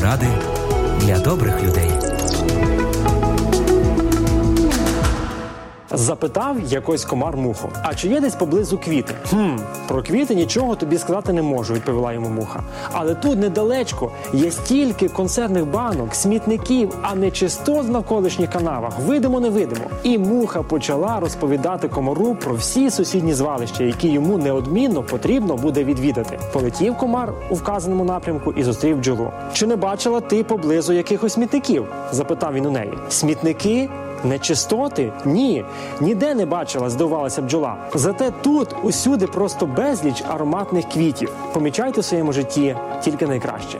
поради для добрих людей. Запитав якось комар муху: а чи є десь поблизу квіти? Про квіти нічого тобі сказати не можу, відповіла йому муха. Але тут недалечко є стільки консервних банок, смітників, а нечистот в навколишніх канавах, видимо-невидимо. І муха почала розповідати комару про всі сусідні звалища, які йому неодмінно потрібно буде відвідати. Полетів комар у вказаному напрямку і зустрів бджолу. «Чи не бачила ти поблизу якихось смітників?» – запитав він у неї. «Смітники? Нечистоти? Ні, ніде не бачила», – здивувалася бджола. «Зате тут усюди просто безліч ароматних квітів. Помічайте в своєму житті тільки найкраще».